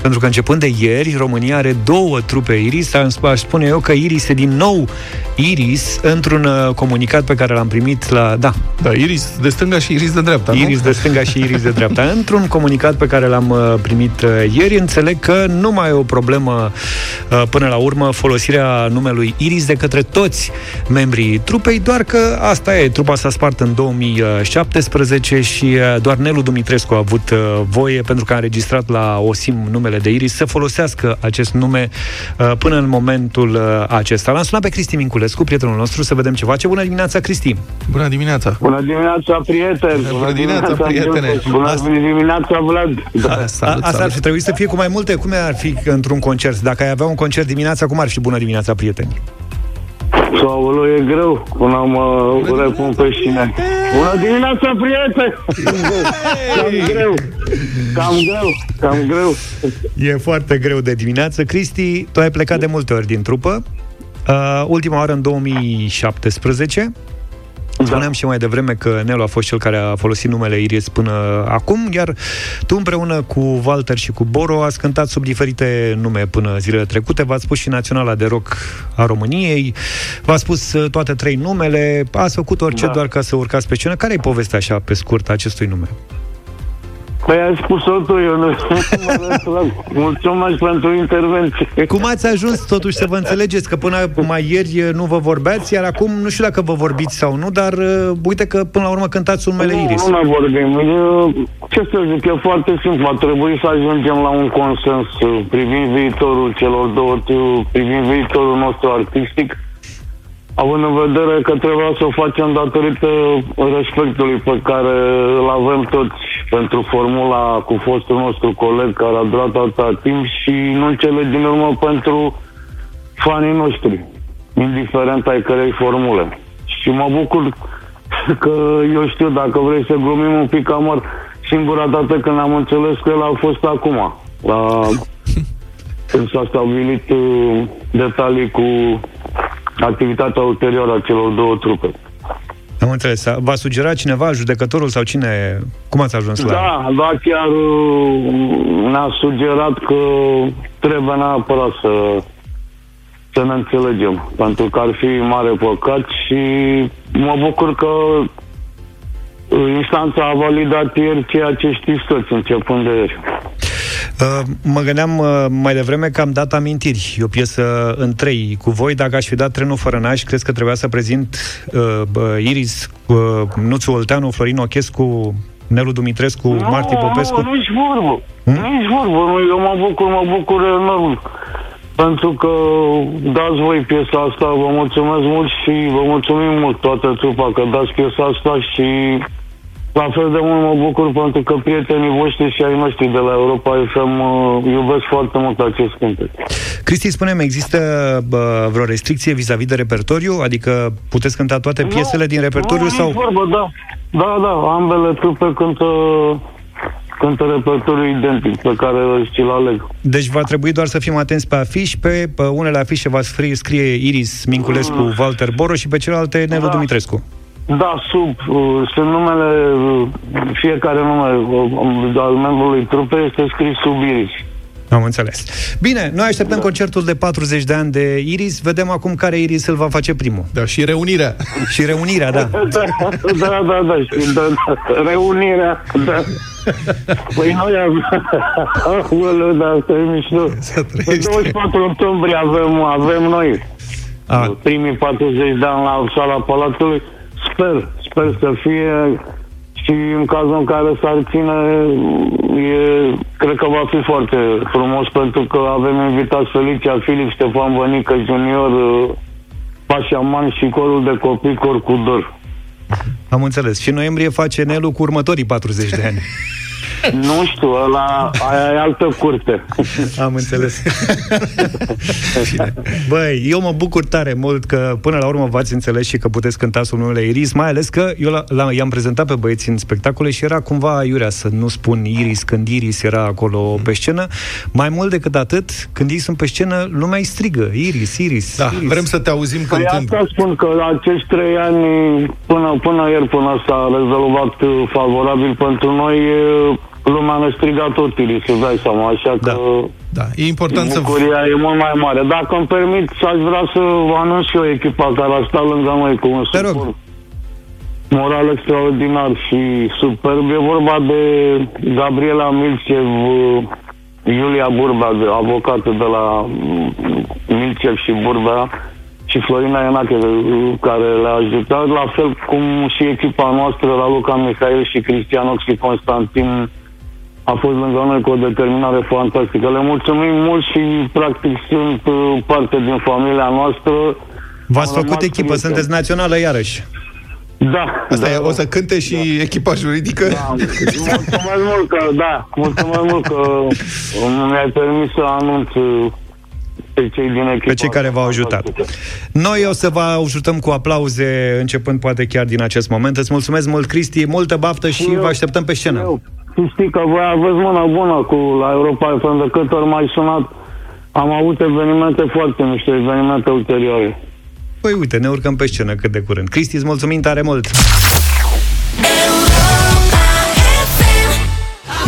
Pentru că începând de ieri, România are 2 trupe Iris. Aș spune eu că Iris e din nou Iris într-un comunicat pe care l-am primit la... Da, Iris de stânga și Iris de dreapta, nu? Iris de stânga și Iris de dreapta. Într-un comunicat pe care l-am primit ieri, înțeleg că nu mai e o problemă până la urmă folosirea numelui Iris de către toți membrii trupei, doar că asta e, trupa s-a spart în 2017 și doar Nelu Dumitrescu a avut voie, pentru că a înregistrat la OSIM numele de Iris, să folosească acest nume până în momentul acesta. L-am sunat pe Cristi Minculescu, prietenul nostru, să vedem ceva. Ce bună dimineața, Cristi! Bună dimineața! Bună dimineața, prieteni! Bună dimineața, prietene! Bună dimineața, Vlad! Asta ar fi trebuit să fie cu mai multe, cum ar fi într-un concert. Dacă ai avea un concert dimineața, cum ar fi bună dimineața, prieteni? Sau e greu, până mă repun pe șine. Bună dimineața, prieteni! Cam greu. E foarte greu de dimineață. Cristi, tu ai plecat de multe ori din trupă. Ultima oară în 2017. Spuneam și mai devreme că Nelu a fost cel care a folosit numele Iris până acum, iar tu împreună cu Walter și cu Boro ați cântat sub diferite nume până zilele trecute. V-ați pus și Naționala de Rock a României, v-ați pus toate trei numele, ați făcut orice doar ca să urcați pe scenă. Care-i povestea așa pe scurt acestui nume? Păi ai spus-o tu, eu nu mulțumesc pentru intervenție. Cum ați ajuns totuși să vă înțelegeți? Că până mai ieri nu vă vorbeați, iar acum nu știu dacă vă vorbiți sau nu, dar uite că până la urmă cântați numele Iris. Nu mai vorbim. Ce să zic, e foarte simplu. A trebuit să ajungem la un consens privind viitorul celor două, privind viitorul nostru artistic, având în vedere că trebuia să o facem datorită respectului pe care îl avem toți pentru formula cu fostul nostru coleg care a durat atâta timp și nu în cele din urmă pentru fanii noștri, indiferent ai cărei formule. Și mă bucur că, eu știu, dacă vrei să glumim un pic amor, singura dată când am înțeles că el a fost acum, când s-a stabilit detalii cu activitatea ulterioară a celor două trupe. Am înțeles. V-a sugerat cineva, judecătorul sau cine? Cum ați ajuns la... Da, chiar ne-a sugerat că trebuie neapărat să ne înțelegem, pentru că ar fi mare păcat și mă bucur că instanța a validat ieri ceea ce știți toți, începând de ieri. Mă gândeam mai devreme că am dat amintiri. E o piesă în trei cu voi. Dacă aș fi dat trenul fără naș, crezi că trebuia să prezint Iris, Nuțu Olteanu, Florin Ochescu, Nelu Dumitrescu, Marti Popescu? Nu, nici vorbă. Nici vorbă. Eu mă bucur enorm pentru că dați voi piesa asta. Vă mulțumesc mult și vă mulțumim mult toată trupa că dați piesa asta și... La fel de mult mă bucur pentru că prietenii voștri și ai noștri de la Europa FM iubesc foarte mult acest cântec. Cristi, spune-mi, există vreo restricție vis-a-vis de repertoriu? Adică puteți cânta toate piesele din repertoriu? Nu, nici vorbă, da. Da, ambele trupe cântă repertoriu identic pe care și-l aleg. Deci va trebui doar să fim atenți pe afiș. Pe unele afișe va scrie Iris Minculescu, Walter Boro și pe celelalte Nelu Dumitrescu. Da, sunt numele, fiecare nume al membrului trupei este scris sub Iris. Am înțeles. Bine, noi așteptăm concertul de 40 de ani de Iris. Vedem acum care Iris îl va face primul. Da, și reunirea. Și reunirea, da. Da. Reunirea, da. Păi noi avem... Da, asta e mișto. Pe 24 octombrie avem noi primii 40 de ani la Sala Palatului. Sper să fie și în cazul în care s-ar ține, cred că va fi foarte frumos, pentru că avem invitați Felicia, Filip, Ștefan Bănică Junior, Pașaman și corul de copii Cor cu Dor. Am înțeles. Și noiembrie face Nelu cu următorii 40 de ani. Nu știu, aia e altă curte. Am înțeles. Băi, eu mă bucur tare mult că până la urmă v-ați înțeles și că puteți cânta sub numele Iris, mai ales că eu i-am prezentat pe băieți în spectacole și era cumva aiurea să nu spun Iris când Iris era acolo pe scenă. Mai mult decât atât, când ei sunt pe scenă, lumea îi strigă Iris. Da, Iris. Vrem să te auzim cântând. Păi asta spun că la acești 3 ani până ieri, până s-a rezolvat favorabil pentru noi, lumea ne striga tot Iris, îți dai seama, așa că da. E important, bucuria e mult mai mare. Dacă îmi permit, aș vrea să vă anunț eu echipa care a stat lângă noi cu un suport moral extraordinar și superb. E vorba de Gabriela Milcev, Iulia Burbea, avocată de la Milcev și Burbea, și Florina Ionache, care le-a ajutat, la fel cum și echipa noastră, Raluca Mihail și Cristian Ox și Constantin, a fost lângă noi cu o determinare fantastică. Le mulțumim mult și, practic, sunt parte din familia noastră. V-ați făcut echipă, sunteți națională iarăși. Da. Asta e, o să cânte și echipa juridică? Da, mulțumesc mult că mi-ai permis să anunț pe cei care v-au ajutat. Noi o să vă ajutăm cu aplauze, începând poate chiar din acest moment. Îți mulțumesc mult, Cristi, multă baftă și vă așteptăm pe scenă. Știi că voi aveți mâna bună la Europa FM, de câte ori m-ai sunat Am avut evenimente foarte mișto, evenimente ulterioare. Păi uite, ne urcăm pe scenă cât de curând. Cristi, îți mulțumim tare mult!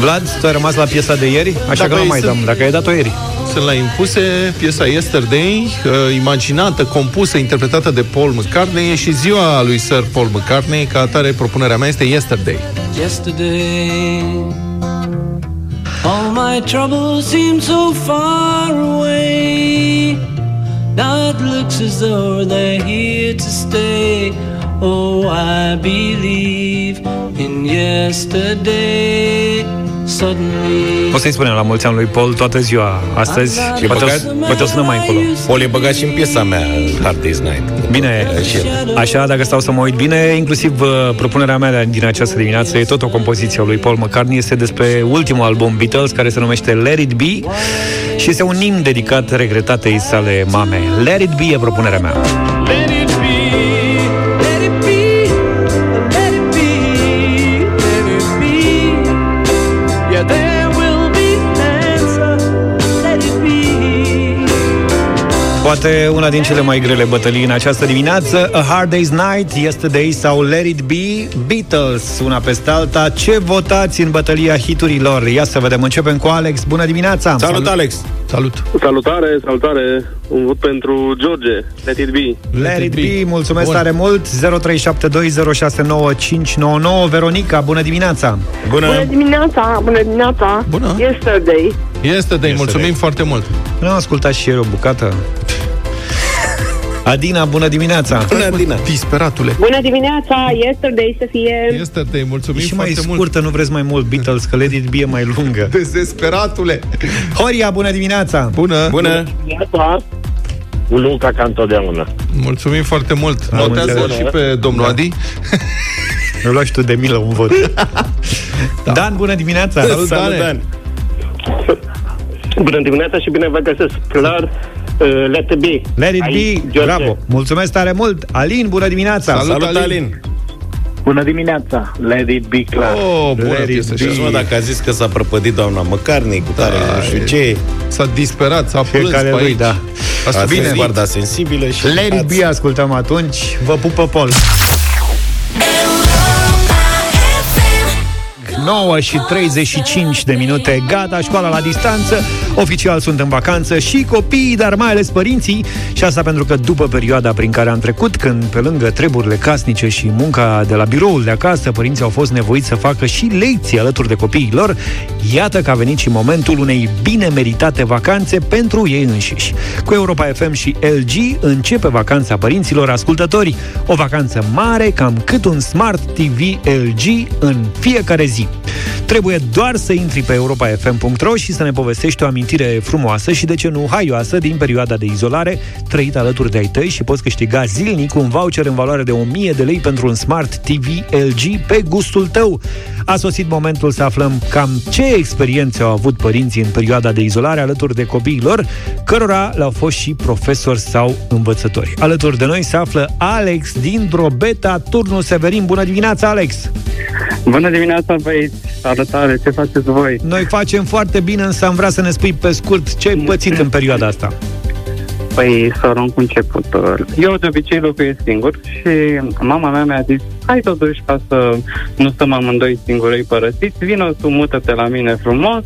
Vlad, tu ai rămas la piesa de ieri, așa că nu mai dăm, dacă ai dat-o ieri. Sunt la impuse, piesa Yesterday, imaginată, compusă, interpretată de Paul McCartney și ziua lui Sir Paul McCartney, ca atare propunerea mea este Yesterday. Yesterday, all my troubles seem so far away. Now it looks as though they're here to stay. Oh, I believe in yesterday. Suddenly. O să-i spunem la mulți ani lui Paul toată ziua astăzi. Poate o să mai încolo. Paul e băgat și în piesa mea Hard Day's Night. Bine, așa, dacă stau să mă uit bine, inclusiv propunerea mea din această dimineață e tot o compoziție a lui Paul McCartney. Este despre ultimul album Beatles, care se numește Let It Be, și este un imn dedicat regretatei sale mame. Let It Be e propunerea mea. Poate una din cele mai grele bătălii în această dimineață, A Hard Day's Night, Yesterday sau Let It Be, Beatles, una peste alta. Ce votați în bătălia hiturilor? Ia să vedem, începem cu Alex. Bună dimineața! Salut, Alex! Salut! Salutare, salutare! Un vot pentru George, Let It Be. Let It Be, mulțumesc tare mult. 0372069599. Veronica, bună dimineața! Bună dimineața! Bună dimineața! Bună! Yesterday! Yesterday, mulțumim foarte mult! Nu am ascultat și ieri o bucată? Adina, bună dimineața! Bună, Adina! Fii speratule! Bună dimineața! Yesterday să fie! Yesterday, mulțumim foarte mult! Și mai scurtă, nu vreți mai mult Beatles, că Let It Be e mai lungă. Desesperatule! Horia, bună dimineața! Bună! Bună! Bună. Luca, ca întotdeauna! Mulțumim foarte mult! Notează și pe domnul Adi. Mi-a luat și tu de milă un vot. Da. Dan, bună dimineața! Salut, Dan! Bună dimineața și bine vă găsesc! Clar! Let It Be. Let It Be, George. Bravo. Mulțumesc tare mult. Alin, bună dimineața. Salut, Alin. Bună dimineața. Let It Be, clar. Oh, bună piesă. Și mă, dacă a zis că s-a prăpădit doamna McCartney cu tare, nu știu ce, s-a disperat, s-a plâns pe aici. Lui, da. A bine, guarda sensibilă și Let It Be ascultăm atunci. Vă pupă Paul. 9:35, gata, școala la distanță, oficial sunt în vacanță și copiii, dar mai ales părinții, și asta pentru că după perioada prin care am trecut, când pe lângă treburile casnice și munca de la biroul de acasă, părinții au fost nevoiți să facă și lecții alături de copiii lor, iată că a venit și momentul unei bine meritate vacanțe pentru ei înșiși. Cu Europa FM și LG începe vacanța părinților ascultători, o vacanță mare, cam cât un Smart TV LG în fiecare zi. Trebuie doar să intri pe europafm.ro și să ne povestești o amintire frumoasă și, de ce nu, haioasă din perioada de izolare trăită alături de ai tăi și poți câștiga zilnic un voucher în valoare de 1000 de lei pentru un Smart TV LG pe gustul tău. A sosit momentul să aflăm cam ce experiențe au avut părinții în perioada de izolare alături de copiilor, cărora le-au fost și profesori sau învățători. Alături de noi se află Alex din Drobeta, Turnul Severin. Bună dimineața, Alex! Bună dimineața, băieți! Salutare, ce faceți voi? Noi facem foarte bine, însă am vrea să ne spui pe scurt ce ai pățit în perioada asta. Păi, să luăm cu începutul. Eu de obicei locuiesc singur și mama mea mi-a zis: hai totuși, ca să nu stăm amândoi singuri părăsiți, vină, tu mută-te la mine frumos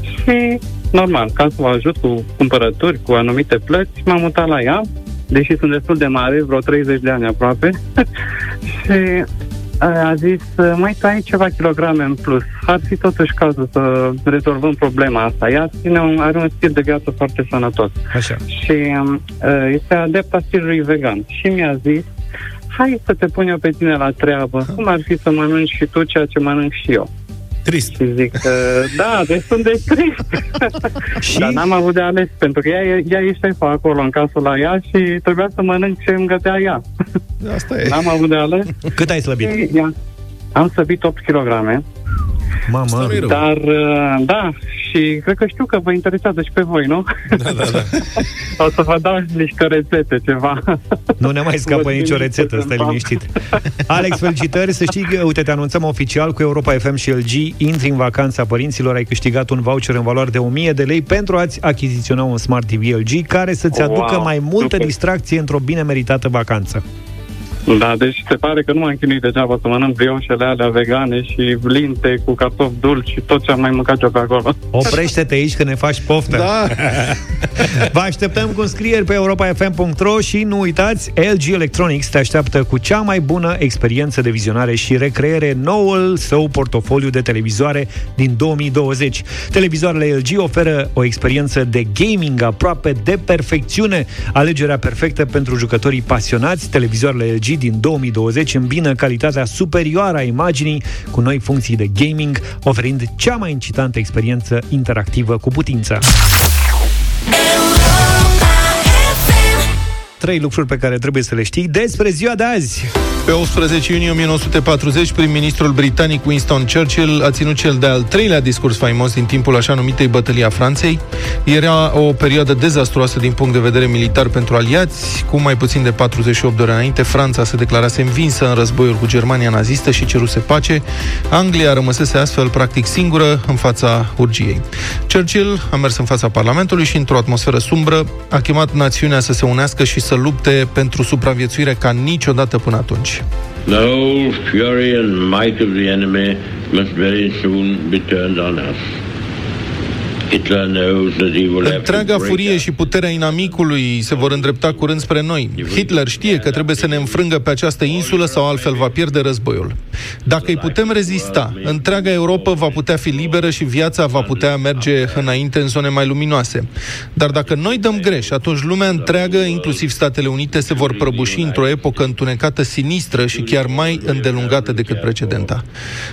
și, normal, ca să o ajut cu cumpărături, cu anumite plăți, m-am mutat la ea, deși sunt destul de mare, vreo 30 de ani aproape. Și a zis: măi, tu ai ceva kilograme în plus, ar fi totuși cazul să rezolvăm problema asta. Ea are un stil de viață foarte sănătos. Așa. Și este adepta stilului vegan. Și mi-a zis: hai să te pun eu pe tine la treabă, cum ar fi să mănânci și tu ceea ce mănânc și eu. Trist. Și zic: da, destul de trist. Dar n-am avut de ales, pentru că ea e șefa acolo, în casă la ea, și trebuia să mănânc ce îmi gătea ea. Asta e. N-am avut de ales. Cât ai slăbit? Am slăbit 8 kg. Mamă. Dar da, și cred că știu că vă interesează și pe voi, nu? Da, da, da. O să vă dau niște rețete, ceva. Nu ne mai scapă nicio rețetă, stai liniștit. Alex, felicitări, să știi, uite, te anunțăm oficial cu Europa FM și LG, intri în vacanța părinților, ai câștigat un voucher în valoare de 1000 de lei pentru a-ți achiziționa un Smart TV LG care să-ți aducă mai multă distracție într-o bine meritată vacanță. Da, deci se pare că nu m-am chinuit degeaba să mănânc brioșele alea vegane și linte cu cartofi dulci și tot ce am mai mâncat eu pe acolo. Oprește-te aici că ne faci poftă. Da. Vă așteptăm cu înscrieri pe europa.fm.ro și nu uitați, LG Electronics te așteaptă cu cea mai bună experiență de vizionare și recreere, noul său portofoliu de televizoare din 2020. Televizoarele LG oferă o experiență de gaming aproape de perfecțiune, alegerea perfectă pentru jucătorii pasionați. Televizoarele LG din 2020 îmbină calitatea superioară a imaginii cu noi funcții de gaming, oferind cea mai incitantă experiență interactivă cu putință. 3 lucruri pe care trebuie să le știi despre ziua de azi. Pe 18 iunie 1940, prim-ministrul britanic Winston Churchill a ținut cel de-al treilea discurs faimos din timpul așa numitei Bătălia Franței. Era o perioadă dezastruoasă din punct de vedere militar pentru aliați. Cu mai puțin de 48 de ore înainte, Franța se declarase învinsă în războiul cu Germania nazistă și ceruse pace. Anglia rămăsese astfel practic singură în fața urgiei. Churchill a mers în fața Parlamentului și, într-o atmosferă sumbră, a chemat națiunea să se unească și să lupte pentru supraviețuire ca niciodată până atunci. The whole fury and might of the enemy must very soon be turned on us. Întreaga furie și puterea inamicului se vor îndrepta curând spre noi. Hitler știe că trebuie să ne înfrângă pe această insulă sau altfel va pierde războiul. Dacă îi putem rezista, întreaga Europa va putea fi liberă și viața va putea merge înainte în zone mai luminoase. Dar dacă noi dăm greș, atunci lumea întreagă, inclusiv Statele Unite, se vor prăbuși într-o epocă întunecată, sinistră și chiar mai îndelungată decât precedenta.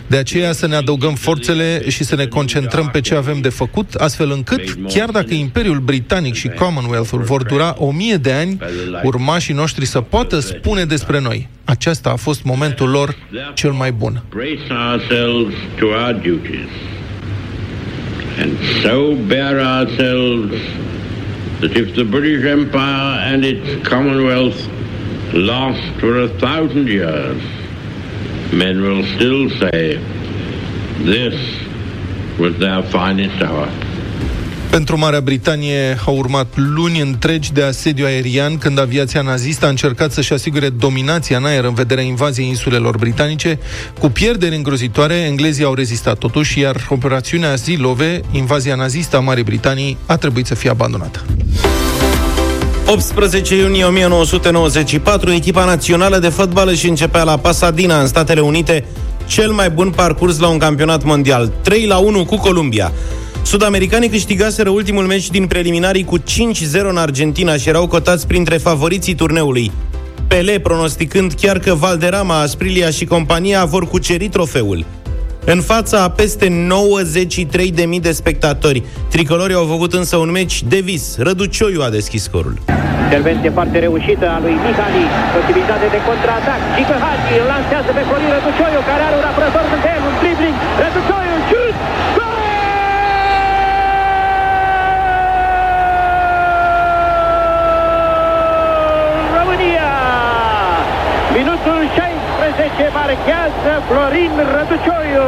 De aceea să ne adăugăm forțele și să ne concentrăm pe ce avem de făcut, astfel încât, chiar dacă Imperiul Britanic și Commonwealth-ul vor dura 1000 de ani, urmașii noștri să poată spune despre noi: aceasta a fost momentul lor cel mai bun. Pentru Marea Britanie au urmat luni întregi de asediu aerian, când aviația nazistă a încercat să-și asigure dominația în aer în vederea invaziei insulelor britanice. Cu pierderi îngrozitoare, englezii au rezistat totuși, iar operațiunea Zilove, invazia nazistă a Marii Britanii, a trebuit să fie abandonată. 18 iunie 1994, echipa națională de fotbal își începea la Pasadena, în Statele Unite, cel mai bun parcurs la un campionat mondial, 3-1 cu Columbia. Sud-americanii câștigaseră ultimul meci din preliminarii cu 5-0 în Argentina și erau cotați printre favoriții turneului, Pele pronosticând chiar că Valderrama, Asprilia și compania vor cuceri trofeul. În fața a peste 93.000 de spectatori, tricolorii au făcut însă un meci de vis. Răducioiu a deschis scorul. Intervenție foarte reușită a lui Mihali, posibilitate de contraatac. Gică Hagi îl lansează pe Florin Răducioiu, care are un apărător în el, un dribling. Răducioiu, șut! Gol! România! Minutul 16 marchează Florin Răducioiu.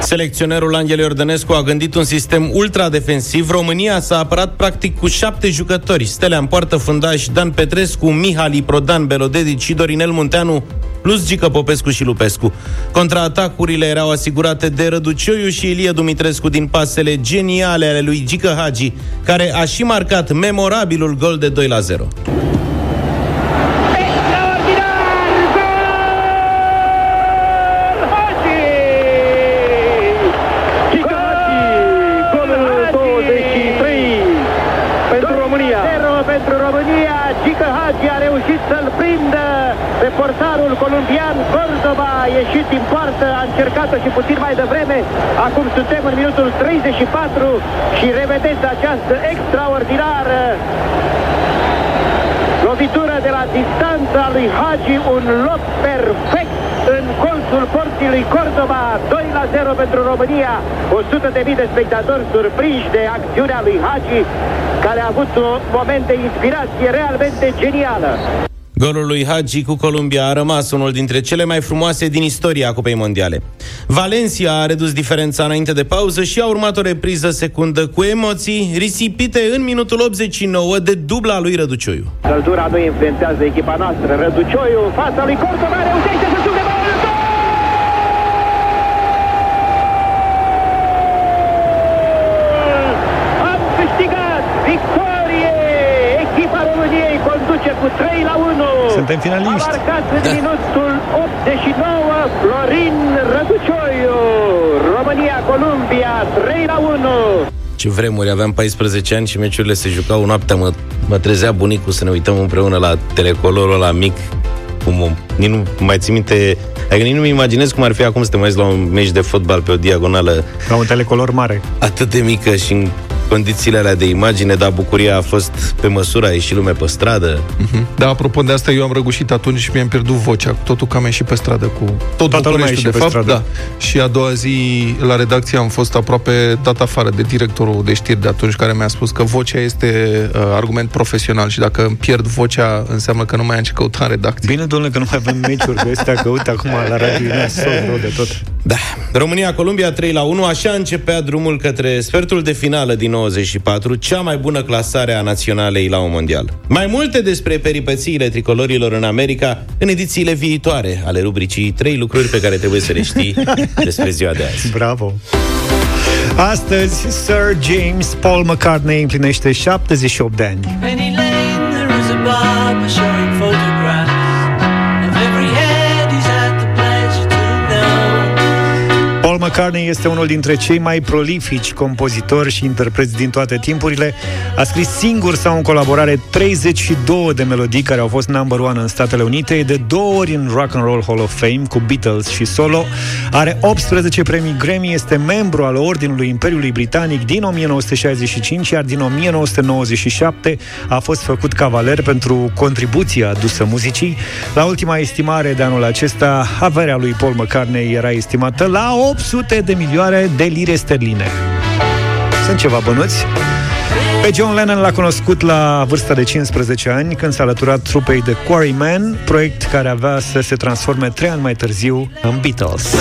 Selecționerul Angel Iordănescu a gândit un sistem ultra-defensiv. România s-a apărat practic cu 7 jucători. Stelea în poartă, fundaș Dan Petrescu, Mihali, Prodan, Belodedici și Dorinel Munteanu, plus Gică Popescu și Lupescu. Contraatacurile erau asigurate de Răducioiu și Ilie Dumitrescu din pasele geniale ale lui Gică Hagi, care a și marcat memorabilul gol de 2-0. Și puțin mai devreme, acum suntem în minutul 34 și revedeți această extraordinară lovitură de la distanță a lui Hagi, un lob perfect în colțul porții lui Cordova, 2-0 pentru România. 100.000 de spectatori surprinși de acțiunea lui Hagi, care a avut un moment de inspirație realmente genială. Golul lui Hagi cu Columbia a rămas unul dintre cele mai frumoase din istoria Cupei Mondiale. Valencia a redus diferența înainte de pauză și a urmat o repriză secundă cu emoții risipite în minutul 89 de dubla lui Răducioiu. Căldura nu influențează echipa noastră. Răducioiu, fața lui Cordova, reușește să suge balul! Am câștigat! Victorie! Echipa României conduce cu 3-1. Suntem finaliști. A marcat în minutul 89 Florin Răducioiu. România-Columbia 3-1. Ce vremuri, aveam 14 ani și meciurile se jucau noaptea. Mă trezea bunicul să ne uităm împreună la telecolorul ăla mic. Nici nu mai țin minte, adică nici nu mi imaginez cum ar fi acum să te mai uiți la un meci de fotbal pe o diagonală, la un telecolor mare atât de mică și în condițiile alea de imagine, dar bucuria a fost pe măsură, a ieșit lumea pe stradă. Da, apropo de asta, eu am răgușit atunci și mi-am pierdut vocea, totul că am ieșit pe stradă cu tot Bucureștiul, de fapt, da. Și a doua zi la redacție am fost aproape dat afară de directorul de știri de atunci, care mi-a spus că vocea este argument profesional și dacă îmi pierd vocea înseamnă că nu mai am ce căuta în redacție. Bine, domnule, că nu mai avem meciuri de astea, căut acum la radio de tot. Da. România-Columbia 3-1, așa începea drumul către sfertul de finală din 94, cea mai bună clasare a naționalei la un mondial. Mai multe despre peripețiile tricolorilor în America în edițiile viitoare ale rubricii 3 lucruri pe care trebuie să le știi despre ziua de azi. Bravo! Astăzi, Sir James Paul McCartney împlinește 78 de ani. Paul McCartney este unul dintre cei mai prolifici compozitori și interpreți din toate timpurile. A scris singur sau în colaborare 32 de melodii care au fost number one în Statele Unite, de 2 ori în Rock and Roll Hall of Fame cu Beatles și solo. Are 18 premii Grammy, este membru al Ordinului Imperiului Britanic din 1965, iar din 1997 a fost făcut cavaler pentru contribuția adusă muzicii. La ultima estimare de anul acesta, averea lui Paul McCartney era estimată la 800 de milioane de lire sterline. Sunt ceva bănuți. Pe John Lennon l-a cunoscut la vârsta de 15 ani, când s-a alăturat trupei de Quarrymen, proiect care avea să se transforme 3 ani mai târziu în Beatles.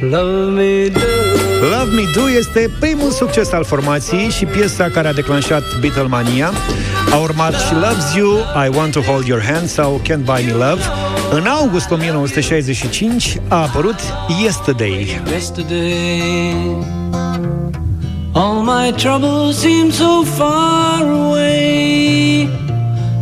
Love Me Do este primul succes al formației și piesa care a declanșat Beatlemania. A urmat și Loves You, I Want to Hold Your Hand sau Can't Buy Me Love. În august 1965 a apărut Yesterday. All my troubles seem so far away.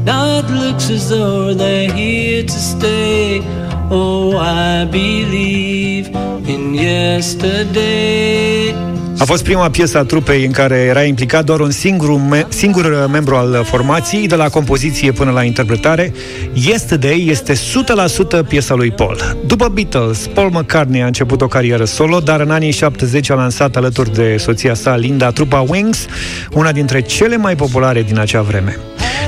Now it looks as though they're here to stay. Oh, I believe in yesterday. A fost prima piesă a trupei în care era implicat doar un singur membru al formației, de la compoziție până la interpretare. Yesterday este 100% piesa lui Paul. După Beatles, Paul McCartney a început o carieră solo, dar în anii 70 a lansat alături de soția sa, Linda, trupa Wings, una dintre cele mai populare din acea vreme.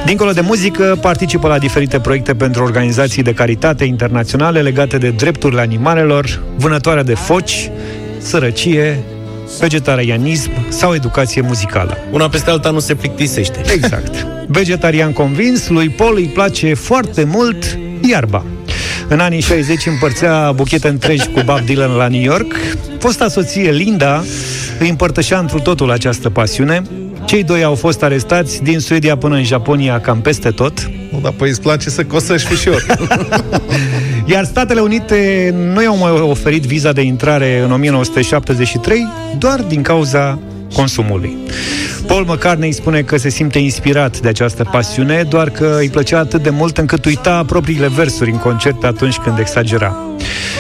Dincolo de muzică, participă la diferite proiecte pentru organizații de caritate internaționale legate de drepturile animalelor, vânătoarea de foci, sărăcie, vegetarianism sau educație muzicală. Una peste alta nu se plictisește. Exact. Vegetarian convins, lui Paul îi place foarte mult iarba. În anii 60 împărțea buchete întregi cu Bob Dylan la New York. Fosta soție Linda îi împărtășea întru totul această pasiune. Cei doi au fost arestați din Suedia până în Japonia, cam peste tot. Dar păi îți place să cosăști ușor. Iar Statele Unite nu i-au mai oferit viza de intrare în 1973, doar din cauza consumului. Paul McCartney spune că se simte inspirat de această pasiune, doar că îi plăcea atât de mult încât uita propriile versuri în concert atunci când exagera.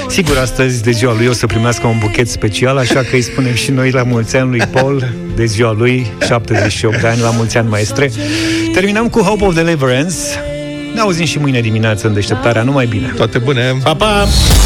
Sigur, astăzi de ziua lui o să primească un buchet special, așa că îi spunem și noi la mulți ani lui Paul, de ziua lui, 78 de ani, la mulți ani, maestre. Terminăm cu Hope of Deliverance. Ne auzim și mâine dimineață în deșteptarea, numai bine. Toate bune! Pa, pa!